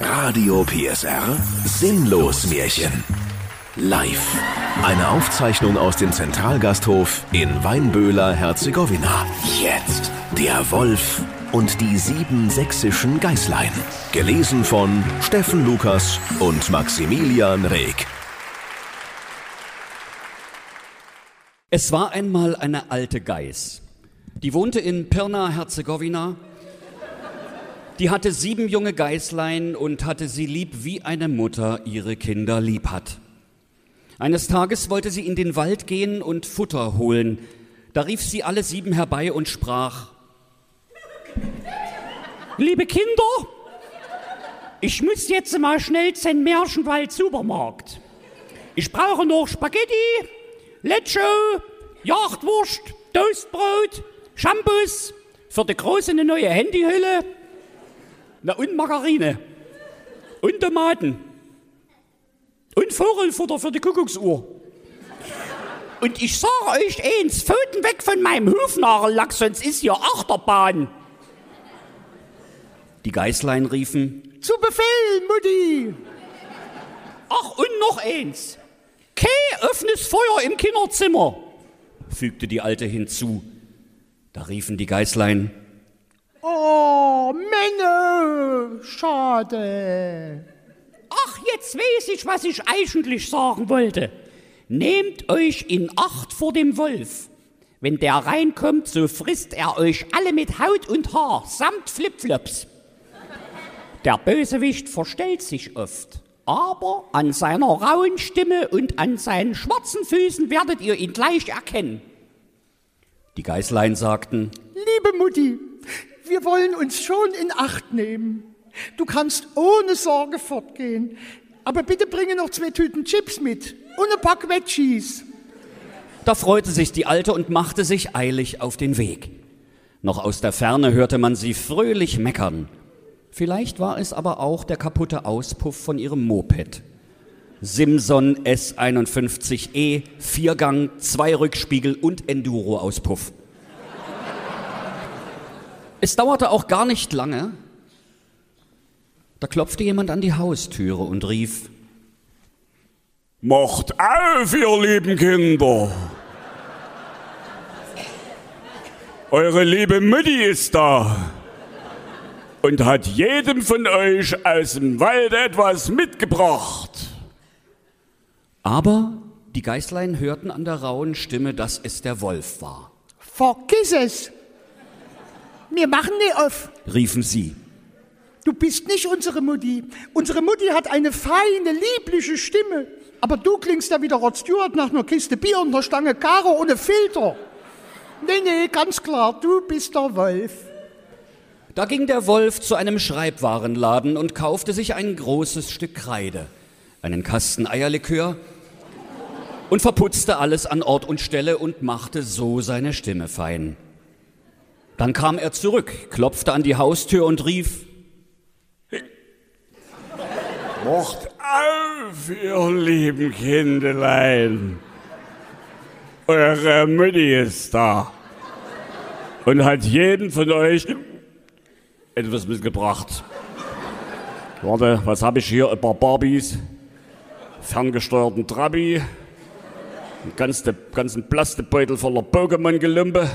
Radio PSR Sinnlosmärchen. Live. Eine Aufzeichnung aus dem Zentralgasthof in Weinböhla, Herzegowina. Jetzt Der Wolf und die sieben sächsischen Geißlein. Gelesen von Steffen Lukas und Maximilian Reek. Es war einmal eine alte Geiß. Die wohnte in Pirna, Herzegowina. Die hatte 7 junge Geißlein und hatte sie lieb, wie eine Mutter ihre Kinder lieb hat. Eines Tages wollte sie in den Wald gehen und Futter holen. Da rief sie alle 7 herbei und sprach: Liebe Kinder, ich muss jetzt mal schnell zum Märchenwald-Supermarkt. Ich brauche noch Spaghetti, Letscho, Jagdwurst, Toastbrot, Shampoos, für die Große eine neue Handyhülle. Na und Margarine. Und Tomaten. Und Vogelfutter für die Kuckucksuhr. Und ich sage euch eins, Pfoten weg von meinem Hufnagellack, sonst ist hier Achterbahn. Die Geißlein riefen: Zu Befehl, Mutti. Ach, und noch eins. Kein offenes Feuer im Kinderzimmer, fügte die Alte hinzu. Da riefen die Geißlein: Oh, Menge, schade. Ach, jetzt weiß ich, was ich eigentlich sagen wollte. Nehmt euch in Acht vor dem Wolf. Wenn der reinkommt, so frisst er euch alle mit Haut und Haar, samt Flipflops. Der Bösewicht verstellt sich oft, aber an seiner rauen Stimme und an seinen schwarzen Füßen werdet ihr ihn gleich erkennen. Die Geißlein sagten: Liebe Mutti, wir wollen uns schon in Acht nehmen. Du kannst ohne Sorge fortgehen. Aber bitte bringe noch 2 Tüten Chips mit und ein paar Quetschis. Da freute sich die Alte und machte sich eilig auf den Weg. Noch aus der Ferne hörte man sie fröhlich meckern. Vielleicht war es aber auch der kaputte Auspuff von ihrem Moped. Simson S51E, 4-Gang, 2 Rückspiegel und Enduro-Auspuff. Es dauerte auch gar nicht lange, da klopfte jemand an die Haustüre und rief: Macht auf, ihr lieben Kinder! Eure liebe Mutti ist da und hat jedem von euch aus dem Wald etwas mitgebracht. Aber die Geißlein hörten an der rauen Stimme, dass es der Wolf war. Vergiss es! Wir machen die auf, riefen sie. Du bist nicht unsere Mutti. Unsere Mutti hat eine feine, liebliche Stimme. Aber du klingst ja wieder Rod Stewart nach einer Kiste Bier und einer Stange Karo ohne Filter. Nee, ganz klar, du bist der Wolf. Da ging der Wolf zu einem Schreibwarenladen und kaufte sich ein großes Stück Kreide, einen Kasten Eierlikör und verputzte alles an Ort und Stelle und machte so seine Stimme fein. Dann kam er zurück, klopfte an die Haustür und rief: Macht auf, ihr lieben Kindelein. Eure Mutti ist da und hat jeden von euch etwas mitgebracht. Warte, was habe ich hier? Ein paar Barbies, ferngesteuerten Trabi, einen ganzen Plastikbeutel voller Pokémon-Gelumpe.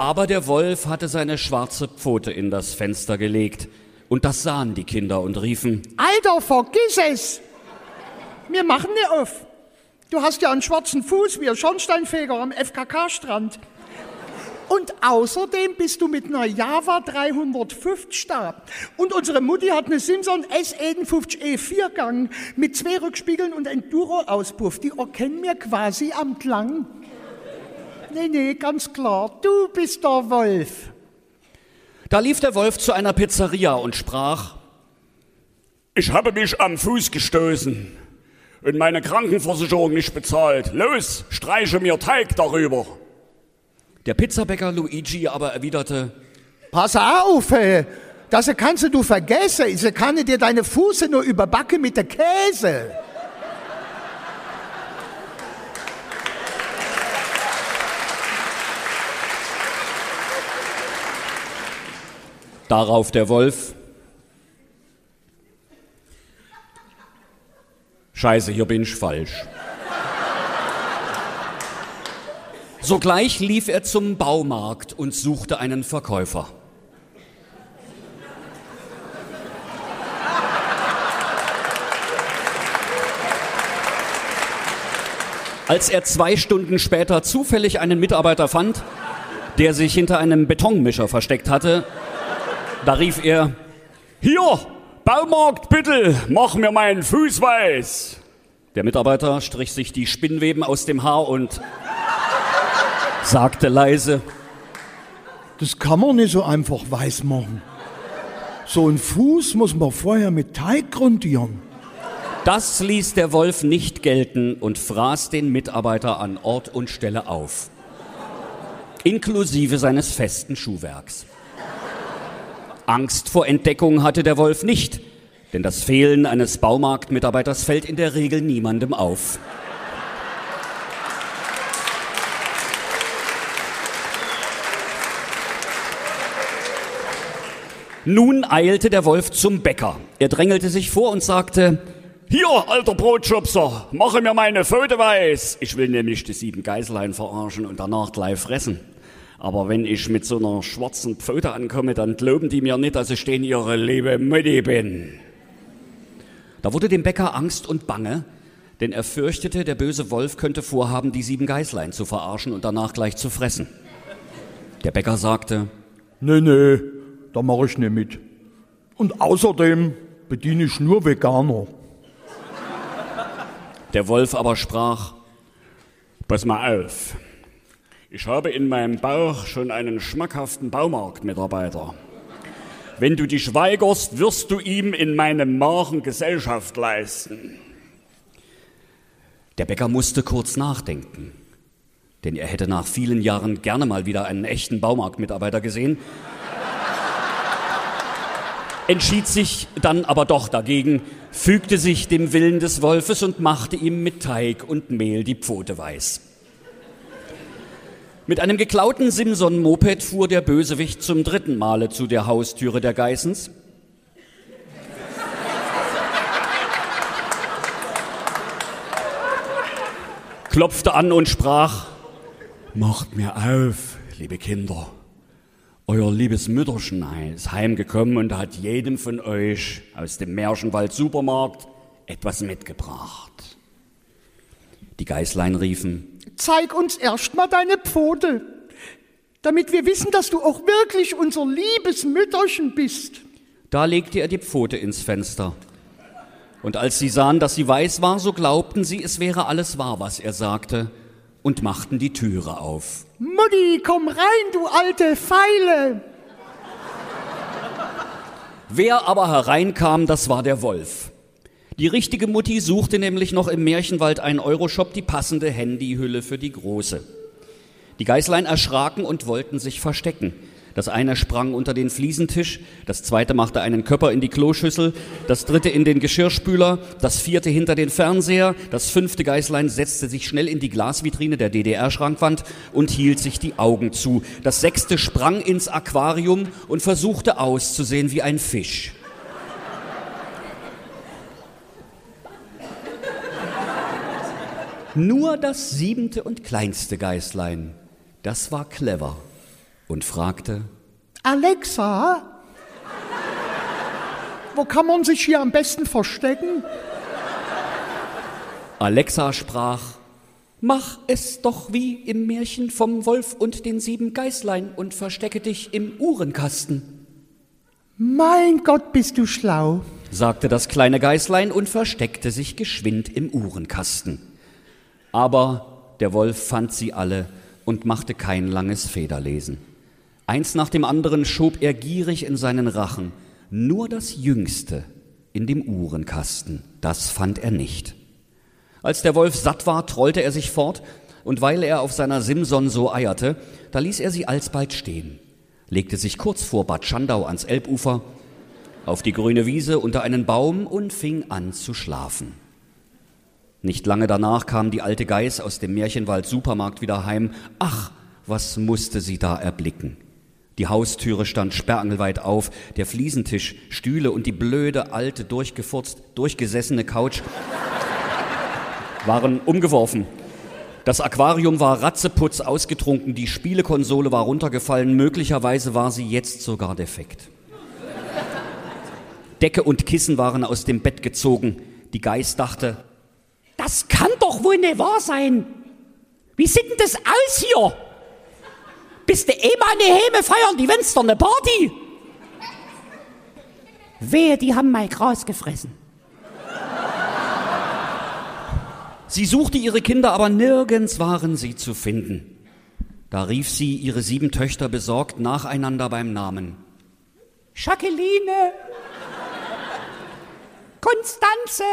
Aber der Wolf hatte seine schwarze Pfote in das Fenster gelegt. Und das sahen die Kinder und riefen: Alter, vergiss es! Wir machen die auf. Du hast ja einen schwarzen Fuß wie ein Schornsteinfeger am FKK-Strand. Und außerdem bist du mit einer Java 350 da. Und unsere Mutti hat eine Simson S51E 4-Gang mit 2 Rückspiegeln und Enduro-Auspuff. Die erkennen wir quasi am Klang. Nee, ganz klar, du bist der Wolf. Da lief der Wolf zu einer Pizzeria und sprach: Ich habe mich am Fuß gestoßen und meine Krankenversicherung nicht bezahlt. Los, streiche mir Teig darüber. Der Pizzabäcker Luigi aber erwiderte: Pass auf, das kannst du vergessen. Ich kann dir deine Füße nur überbacken mit der Käse. Darauf der Wolf: Scheiße, hier bin ich falsch. Sogleich lief er zum Baumarkt und suchte einen Verkäufer. Als er 2 Stunden später zufällig einen Mitarbeiter fand, der sich hinter einem Betonmischer versteckt hatte, da rief er: Hier, Baumarkt, bitte, mach mir meinen Fuß weiß. Der Mitarbeiter strich sich die Spinnweben aus dem Haar und sagte leise: Das kann man nicht so einfach weiß machen. So einen Fuß muss man vorher mit Teig grundieren. Das ließ der Wolf nicht gelten und fraß den Mitarbeiter an Ort und Stelle auf. Inklusive seines festen Schuhwerks. Angst vor Entdeckung hatte der Wolf nicht, denn das Fehlen eines Baumarktmitarbeiters fällt in der Regel niemandem auf. Nun eilte der Wolf zum Bäcker. Er drängelte sich vor und sagte: Hier, alter Brotschubser, mache mir meine Pfote weiß. Ich will nämlich die 7 Geißlein verarschen und danach gleich fressen. Aber wenn ich mit so einer schwarzen Pfote ankomme, dann glauben die mir nicht, dass ich denen ihre liebe Mutti bin. Da wurde dem Bäcker Angst und Bange, denn er fürchtete, der böse Wolf könnte vorhaben, die 7 Geißlein zu verarschen und danach gleich zu fressen. Der Bäcker sagte: Nee, da mache ich nicht mit. Und außerdem bediene ich nur Veganer. Der Wolf aber sprach: Pass mal auf, ich habe in meinem Bauch schon einen schmackhaften Baumarktmitarbeiter. Wenn du dich weigerst, wirst du ihm in meinem Magen Gesellschaft leisten. Der Bäcker musste kurz nachdenken, denn er hätte nach vielen Jahren gerne mal wieder einen echten Baumarktmitarbeiter gesehen, entschied sich dann aber doch dagegen, fügte sich dem Willen des Wolfes und machte ihm mit Teig und Mehl die Pfote weiß. Mit einem geklauten Simson-Moped fuhr der Bösewicht zum 3. Male zu der Haustüre der Geißens. Klopfte an und sprach: Macht mir auf, liebe Kinder. Euer liebes Mütterchen ist heimgekommen und hat jedem von euch aus dem Märchenwald-Supermarkt etwas mitgebracht. Die Geißlein riefen: Zeig uns erst mal deine Pfote, damit wir wissen, dass du auch wirklich unser liebes Mütterchen bist. Da legte er die Pfote ins Fenster. Und als sie sahen, dass sie weiß war, so glaubten sie, es wäre alles wahr, was er sagte, und machten die Türe auf. Mutti, komm rein, du alte Feile! Wer aber hereinkam, das war der Wolf. Die richtige Mutti suchte nämlich noch im Märchenwald einen Euroshop die passende Handyhülle für die Große. Die Geißlein erschraken und wollten sich verstecken. Das eine sprang unter den Fliesentisch, das zweite machte einen Köpper in die Kloschüssel, das dritte in den Geschirrspüler, das vierte hinter den Fernseher, das 5. Geißlein setzte sich schnell in die Glasvitrine der DDR-Schrankwand und hielt sich die Augen zu. Das 6. sprang ins Aquarium und versuchte auszusehen wie ein Fisch. Nur das 7. und kleinste Geißlein, das war clever. Und fragte: Alexa, wo kann man sich hier am besten verstecken? Alexa sprach: Mach es doch wie im Märchen vom Wolf und den 7 Geißlein und verstecke dich im Uhrenkasten. Mein Gott, bist du schlau, sagte das kleine Geißlein und versteckte sich geschwind im Uhrenkasten. Aber der Wolf fand sie alle und machte kein langes Federlesen. Eins nach dem anderen schob er gierig in seinen Rachen. Nur das Jüngste in dem Uhrenkasten, das fand er nicht. Als der Wolf satt war, trollte er sich fort, und weil er auf seiner Simson so eierte, da ließ er sie alsbald stehen, legte sich kurz vor Bad Schandau ans Elbufer, auf die grüne Wiese unter einen Baum und fing an zu schlafen. Nicht lange danach kam die alte Geiß aus dem Märchenwald-Supermarkt wieder heim. Ach, was musste sie da erblicken? Die Haustüre stand sperrangelweit auf, der Fliesentisch, Stühle und die blöde, alte, durchgesessene Couch waren umgeworfen. Das Aquarium war ratzeputz ausgetrunken, die Spielekonsole war runtergefallen, möglicherweise war sie jetzt sogar defekt. Decke und Kissen waren aus dem Bett gezogen. Die Geiß dachte, das kann doch wohl nicht wahr sein. Wie sieht denn das aus hier? Bist du eh mal in die Heme feiern, die wenn's doch eine Party? Wehe, die haben mein Gras gefressen. Sie suchte ihre Kinder, aber nirgends waren sie zu finden. Da rief sie ihre 7 Töchter besorgt nacheinander beim Namen. Jacqueline, Konstanze,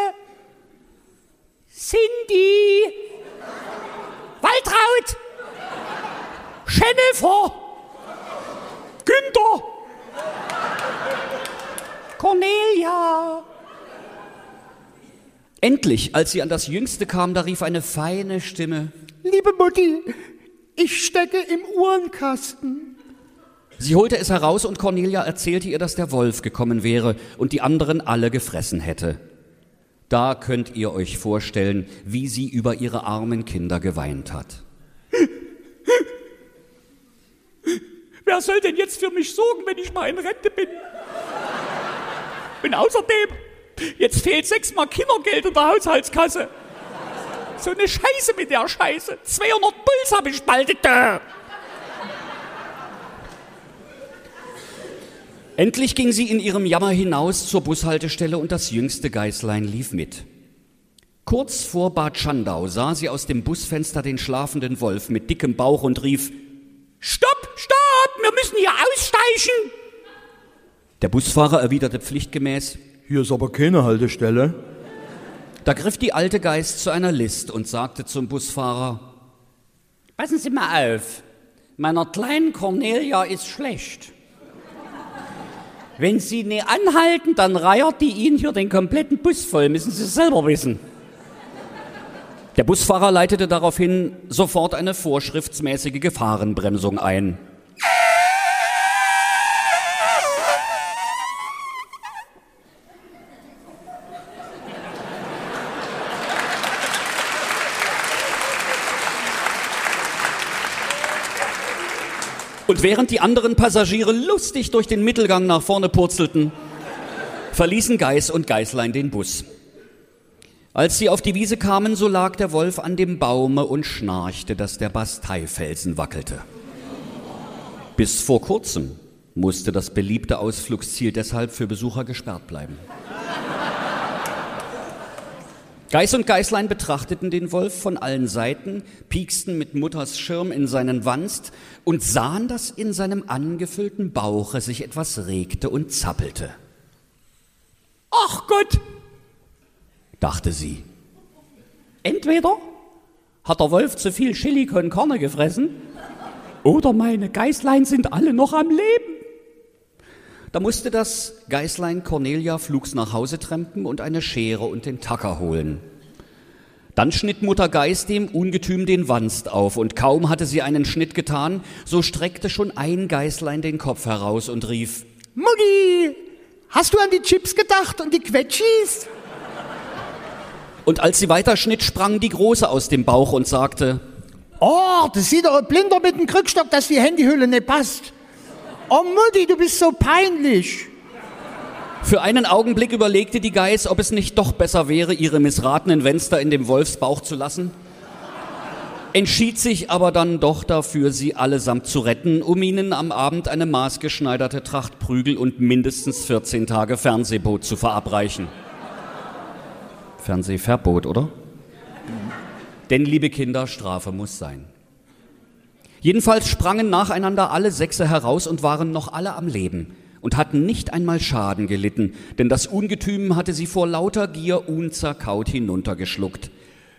Cindy, Waltraud, Jennifer, Günther, Cornelia. Endlich, als sie an das Jüngste kam, da rief eine feine Stimme: Liebe Mutti, ich stecke im Uhrenkasten. Sie holte es heraus und Cornelia erzählte ihr, dass der Wolf gekommen wäre und die anderen alle gefressen hätte. Da könnt ihr euch vorstellen, wie sie über ihre armen Kinder geweint hat. Wer soll denn jetzt für mich sorgen, wenn ich mal in Rente bin? Und außerdem, jetzt fehlt 6 Mal Kindergeld in der Haushaltskasse. So eine Scheiße mit der Scheiße. 200 Puls habe ich bald da. Endlich ging sie in ihrem Jammer hinaus zur Bushaltestelle und das jüngste Geißlein lief mit. Kurz vor Bad Schandau sah sie aus dem Busfenster den schlafenden Wolf mit dickem Bauch und rief: Stopp, stopp, wir müssen hier aussteigen. Der Busfahrer erwiderte pflichtgemäß: Hier ist aber keine Haltestelle. Da griff die alte Geiß zu einer List und sagte zum Busfahrer: Passen Sie mal auf, meiner kleinen Cornelia ist schlecht. Wenn Sie nicht anhalten, dann reiert die Ihnen hier den kompletten Bus voll, müssen Sie selber wissen. Der Busfahrer leitete daraufhin sofort eine vorschriftsmäßige Gefahrenbremsung ein. Und während die anderen Passagiere lustig durch den Mittelgang nach vorne purzelten, verließen Geiß und Geißlein den Bus. Als sie auf die Wiese kamen, so lag der Wolf an dem Baume und schnarchte, dass der Basteifelsen wackelte. Bis vor kurzem musste das beliebte Ausflugsziel deshalb für Besucher gesperrt bleiben. Geiß und Geißlein betrachteten den Wolf von allen Seiten, pieksten mit Mutters Schirm in seinen Wanst und sahen, dass in seinem angefüllten Bauche sich etwas regte und zappelte. Ach Gott, dachte sie. Entweder hat der Wolf zu viel Chili con Carne gefressen oder meine Geißlein sind alle noch am Leben. Da musste das Geißlein Cornelia flugs nach Hause trempen und eine Schere und den Tacker holen. Dann schnitt Mutter Geiß dem Ungetüm den Wanst auf und kaum hatte sie einen Schnitt getan, so streckte schon ein Geißlein den Kopf heraus und rief: Mutti, hast du an die Chips gedacht und die Quetschis? Und als sie weiterschnitt, sprang die Große aus dem Bauch und sagte: Oh, das sieht doch ein Blinder mit dem Krückstock, dass die Handyhülle nicht passt. Oh Mutti, du bist so peinlich. Für einen Augenblick überlegte die Geiß, ob es nicht doch besser wäre, ihre missratenen Fenster in dem Wolfsbauch zu lassen, entschied sich aber dann doch dafür, sie allesamt zu retten, um ihnen am Abend eine maßgeschneiderte Tracht Prügel und mindestens 14 Tage Fernsehverbot zu verabreichen. Fernsehverbot, oder? Denn, liebe Kinder, Strafe muss sein. Jedenfalls sprangen nacheinander alle 6 heraus und waren noch alle am Leben und hatten nicht einmal Schaden gelitten, denn das Ungetüm hatte sie vor lauter Gier unzerkaut hinuntergeschluckt.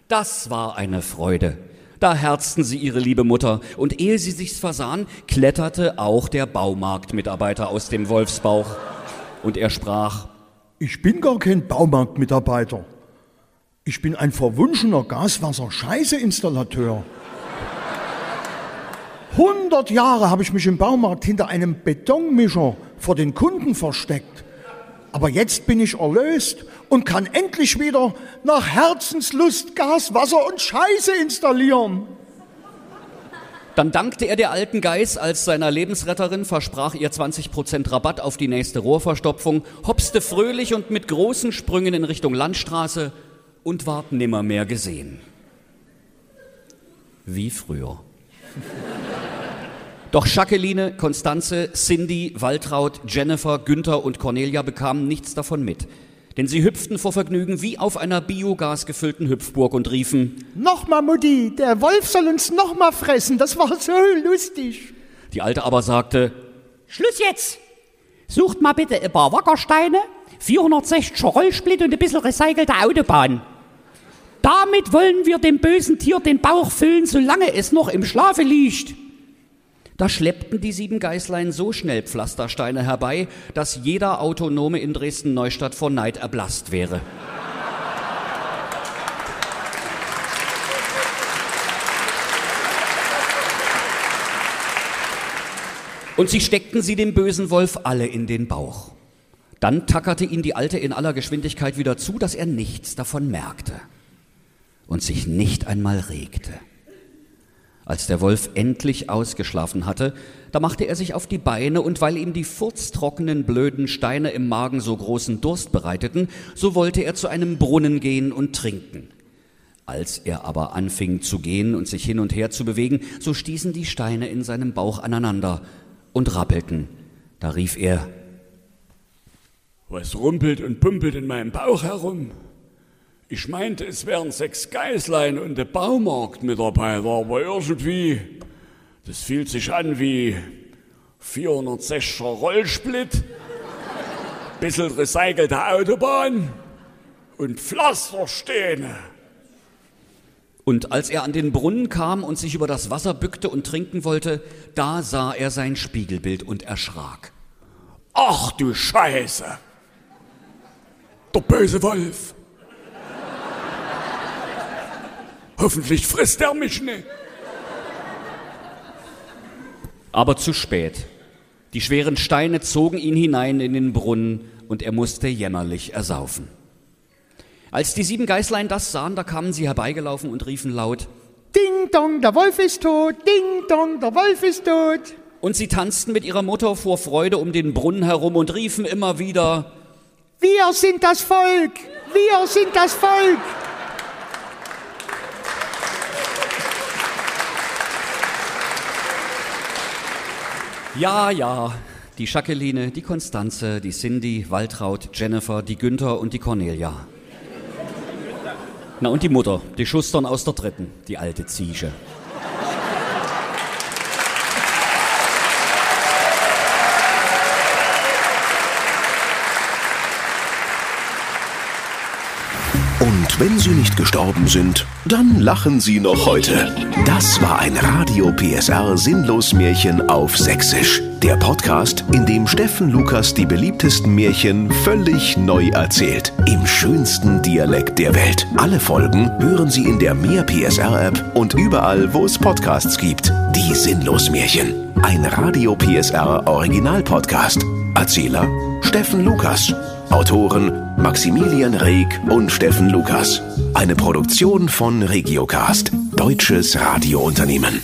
Das war eine Freude. Da herzten sie ihre liebe Mutter und ehe sie sich's versahen, kletterte auch der Baumarktmitarbeiter aus dem Wolfsbauch. Und er sprach: Ich bin gar kein Baumarktmitarbeiter. Ich bin ein verwunschener Gaswasser-Scheiße-Installateur. 100 Jahre habe ich mich im Baumarkt hinter einem Betonmischer vor den Kunden versteckt. Aber jetzt bin ich erlöst und kann endlich wieder nach Herzenslust Gas, Wasser und Scheiße installieren. Dann dankte er der alten Geiß als seiner Lebensretterin, versprach ihr 20% Rabatt auf die nächste Rohrverstopfung, hopste fröhlich und mit großen Sprüngen in Richtung Landstraße und ward nimmermehr gesehen. Wie früher. Doch Jacqueline, Konstanze, Cindy, Waltraud, Jennifer, Günther und Cornelia bekamen nichts davon mit. Denn sie hüpften vor Vergnügen wie auf einer biogasgefüllten Hüpfburg und riefen: Nochmal, Mutti, der Wolf soll uns nochmal fressen, das war so lustig. Die Alte aber sagte: Schluss jetzt! Sucht mal bitte ein paar Wackersteine, 460 Rollsplit und ein bisschen recycelte Autobahn. Damit wollen wir dem bösen Tier den Bauch füllen, solange es noch im Schlafe liegt. Da schleppten die sieben Geißlein so schnell Pflastersteine herbei, dass jeder Autonome in Dresden-Neustadt vor Neid erblasst wäre. Und sie steckten sie dem bösen Wolf alle in den Bauch. Dann tackerte ihn die Alte in aller Geschwindigkeit wieder zu, dass er nichts davon merkte und sich nicht einmal regte. Als der Wolf endlich ausgeschlafen hatte, da machte er sich auf die Beine, und weil ihm die furztrockenen, blöden Steine im Magen so großen Durst bereiteten, so wollte er zu einem Brunnen gehen und trinken. Als er aber anfing zu gehen und sich hin und her zu bewegen, so stießen die Steine in seinem Bauch aneinander und rappelten. Da rief er: Was rumpelt und pumpelt in meinem Bauch herum? Ich meinte, es wären 6 Geißlein und der Baumarktmitarbeiter, aber irgendwie, das fühlt sich an wie 460er Rollsplit, bisschen recycelte Autobahn und Pflastersteine. Und als er an den Brunnen kam und sich über das Wasser bückte und trinken wollte, da sah er sein Spiegelbild und erschrak. Ach du Scheiße! Der böse Wolf! Hoffentlich frisst er mich nicht. Aber zu spät. Die schweren Steine zogen ihn hinein in den Brunnen und er musste jämmerlich ersaufen. Als die sieben Geißlein das sahen, da kamen sie herbeigelaufen und riefen laut: Ding dong, der Wolf ist tot! Ding dong, der Wolf ist tot! Und sie tanzten mit ihrer Mutter vor Freude um den Brunnen herum und riefen immer wieder: Wir sind das Volk! Wir sind das Volk! Ja, ja, die Jacqueline, die Konstanze, die Cindy, Waltraud, Jennifer, die Günther und die Cornelia. Na und die Mutter, die Schustern aus der Dritten, die alte Ziege. Und wenn sie nicht gestorben sind, dann lachen sie noch heute. Das war ein Radio PSR Sinnlosmärchen auf Sächsisch. Der Podcast, in dem Steffen Lukas die beliebtesten Märchen völlig neu erzählt. Im schönsten Dialekt der Welt. Alle Folgen hören Sie in der Mehr PSR App und überall, wo es Podcasts gibt. Die Sinnlosmärchen. Ein Radio PSR Original Podcast. Erzähler Steffen Lukas. Autoren Maximilian Reek und Steffen Lukas. Eine Produktion von Regiocast, deutsches Radiounternehmen.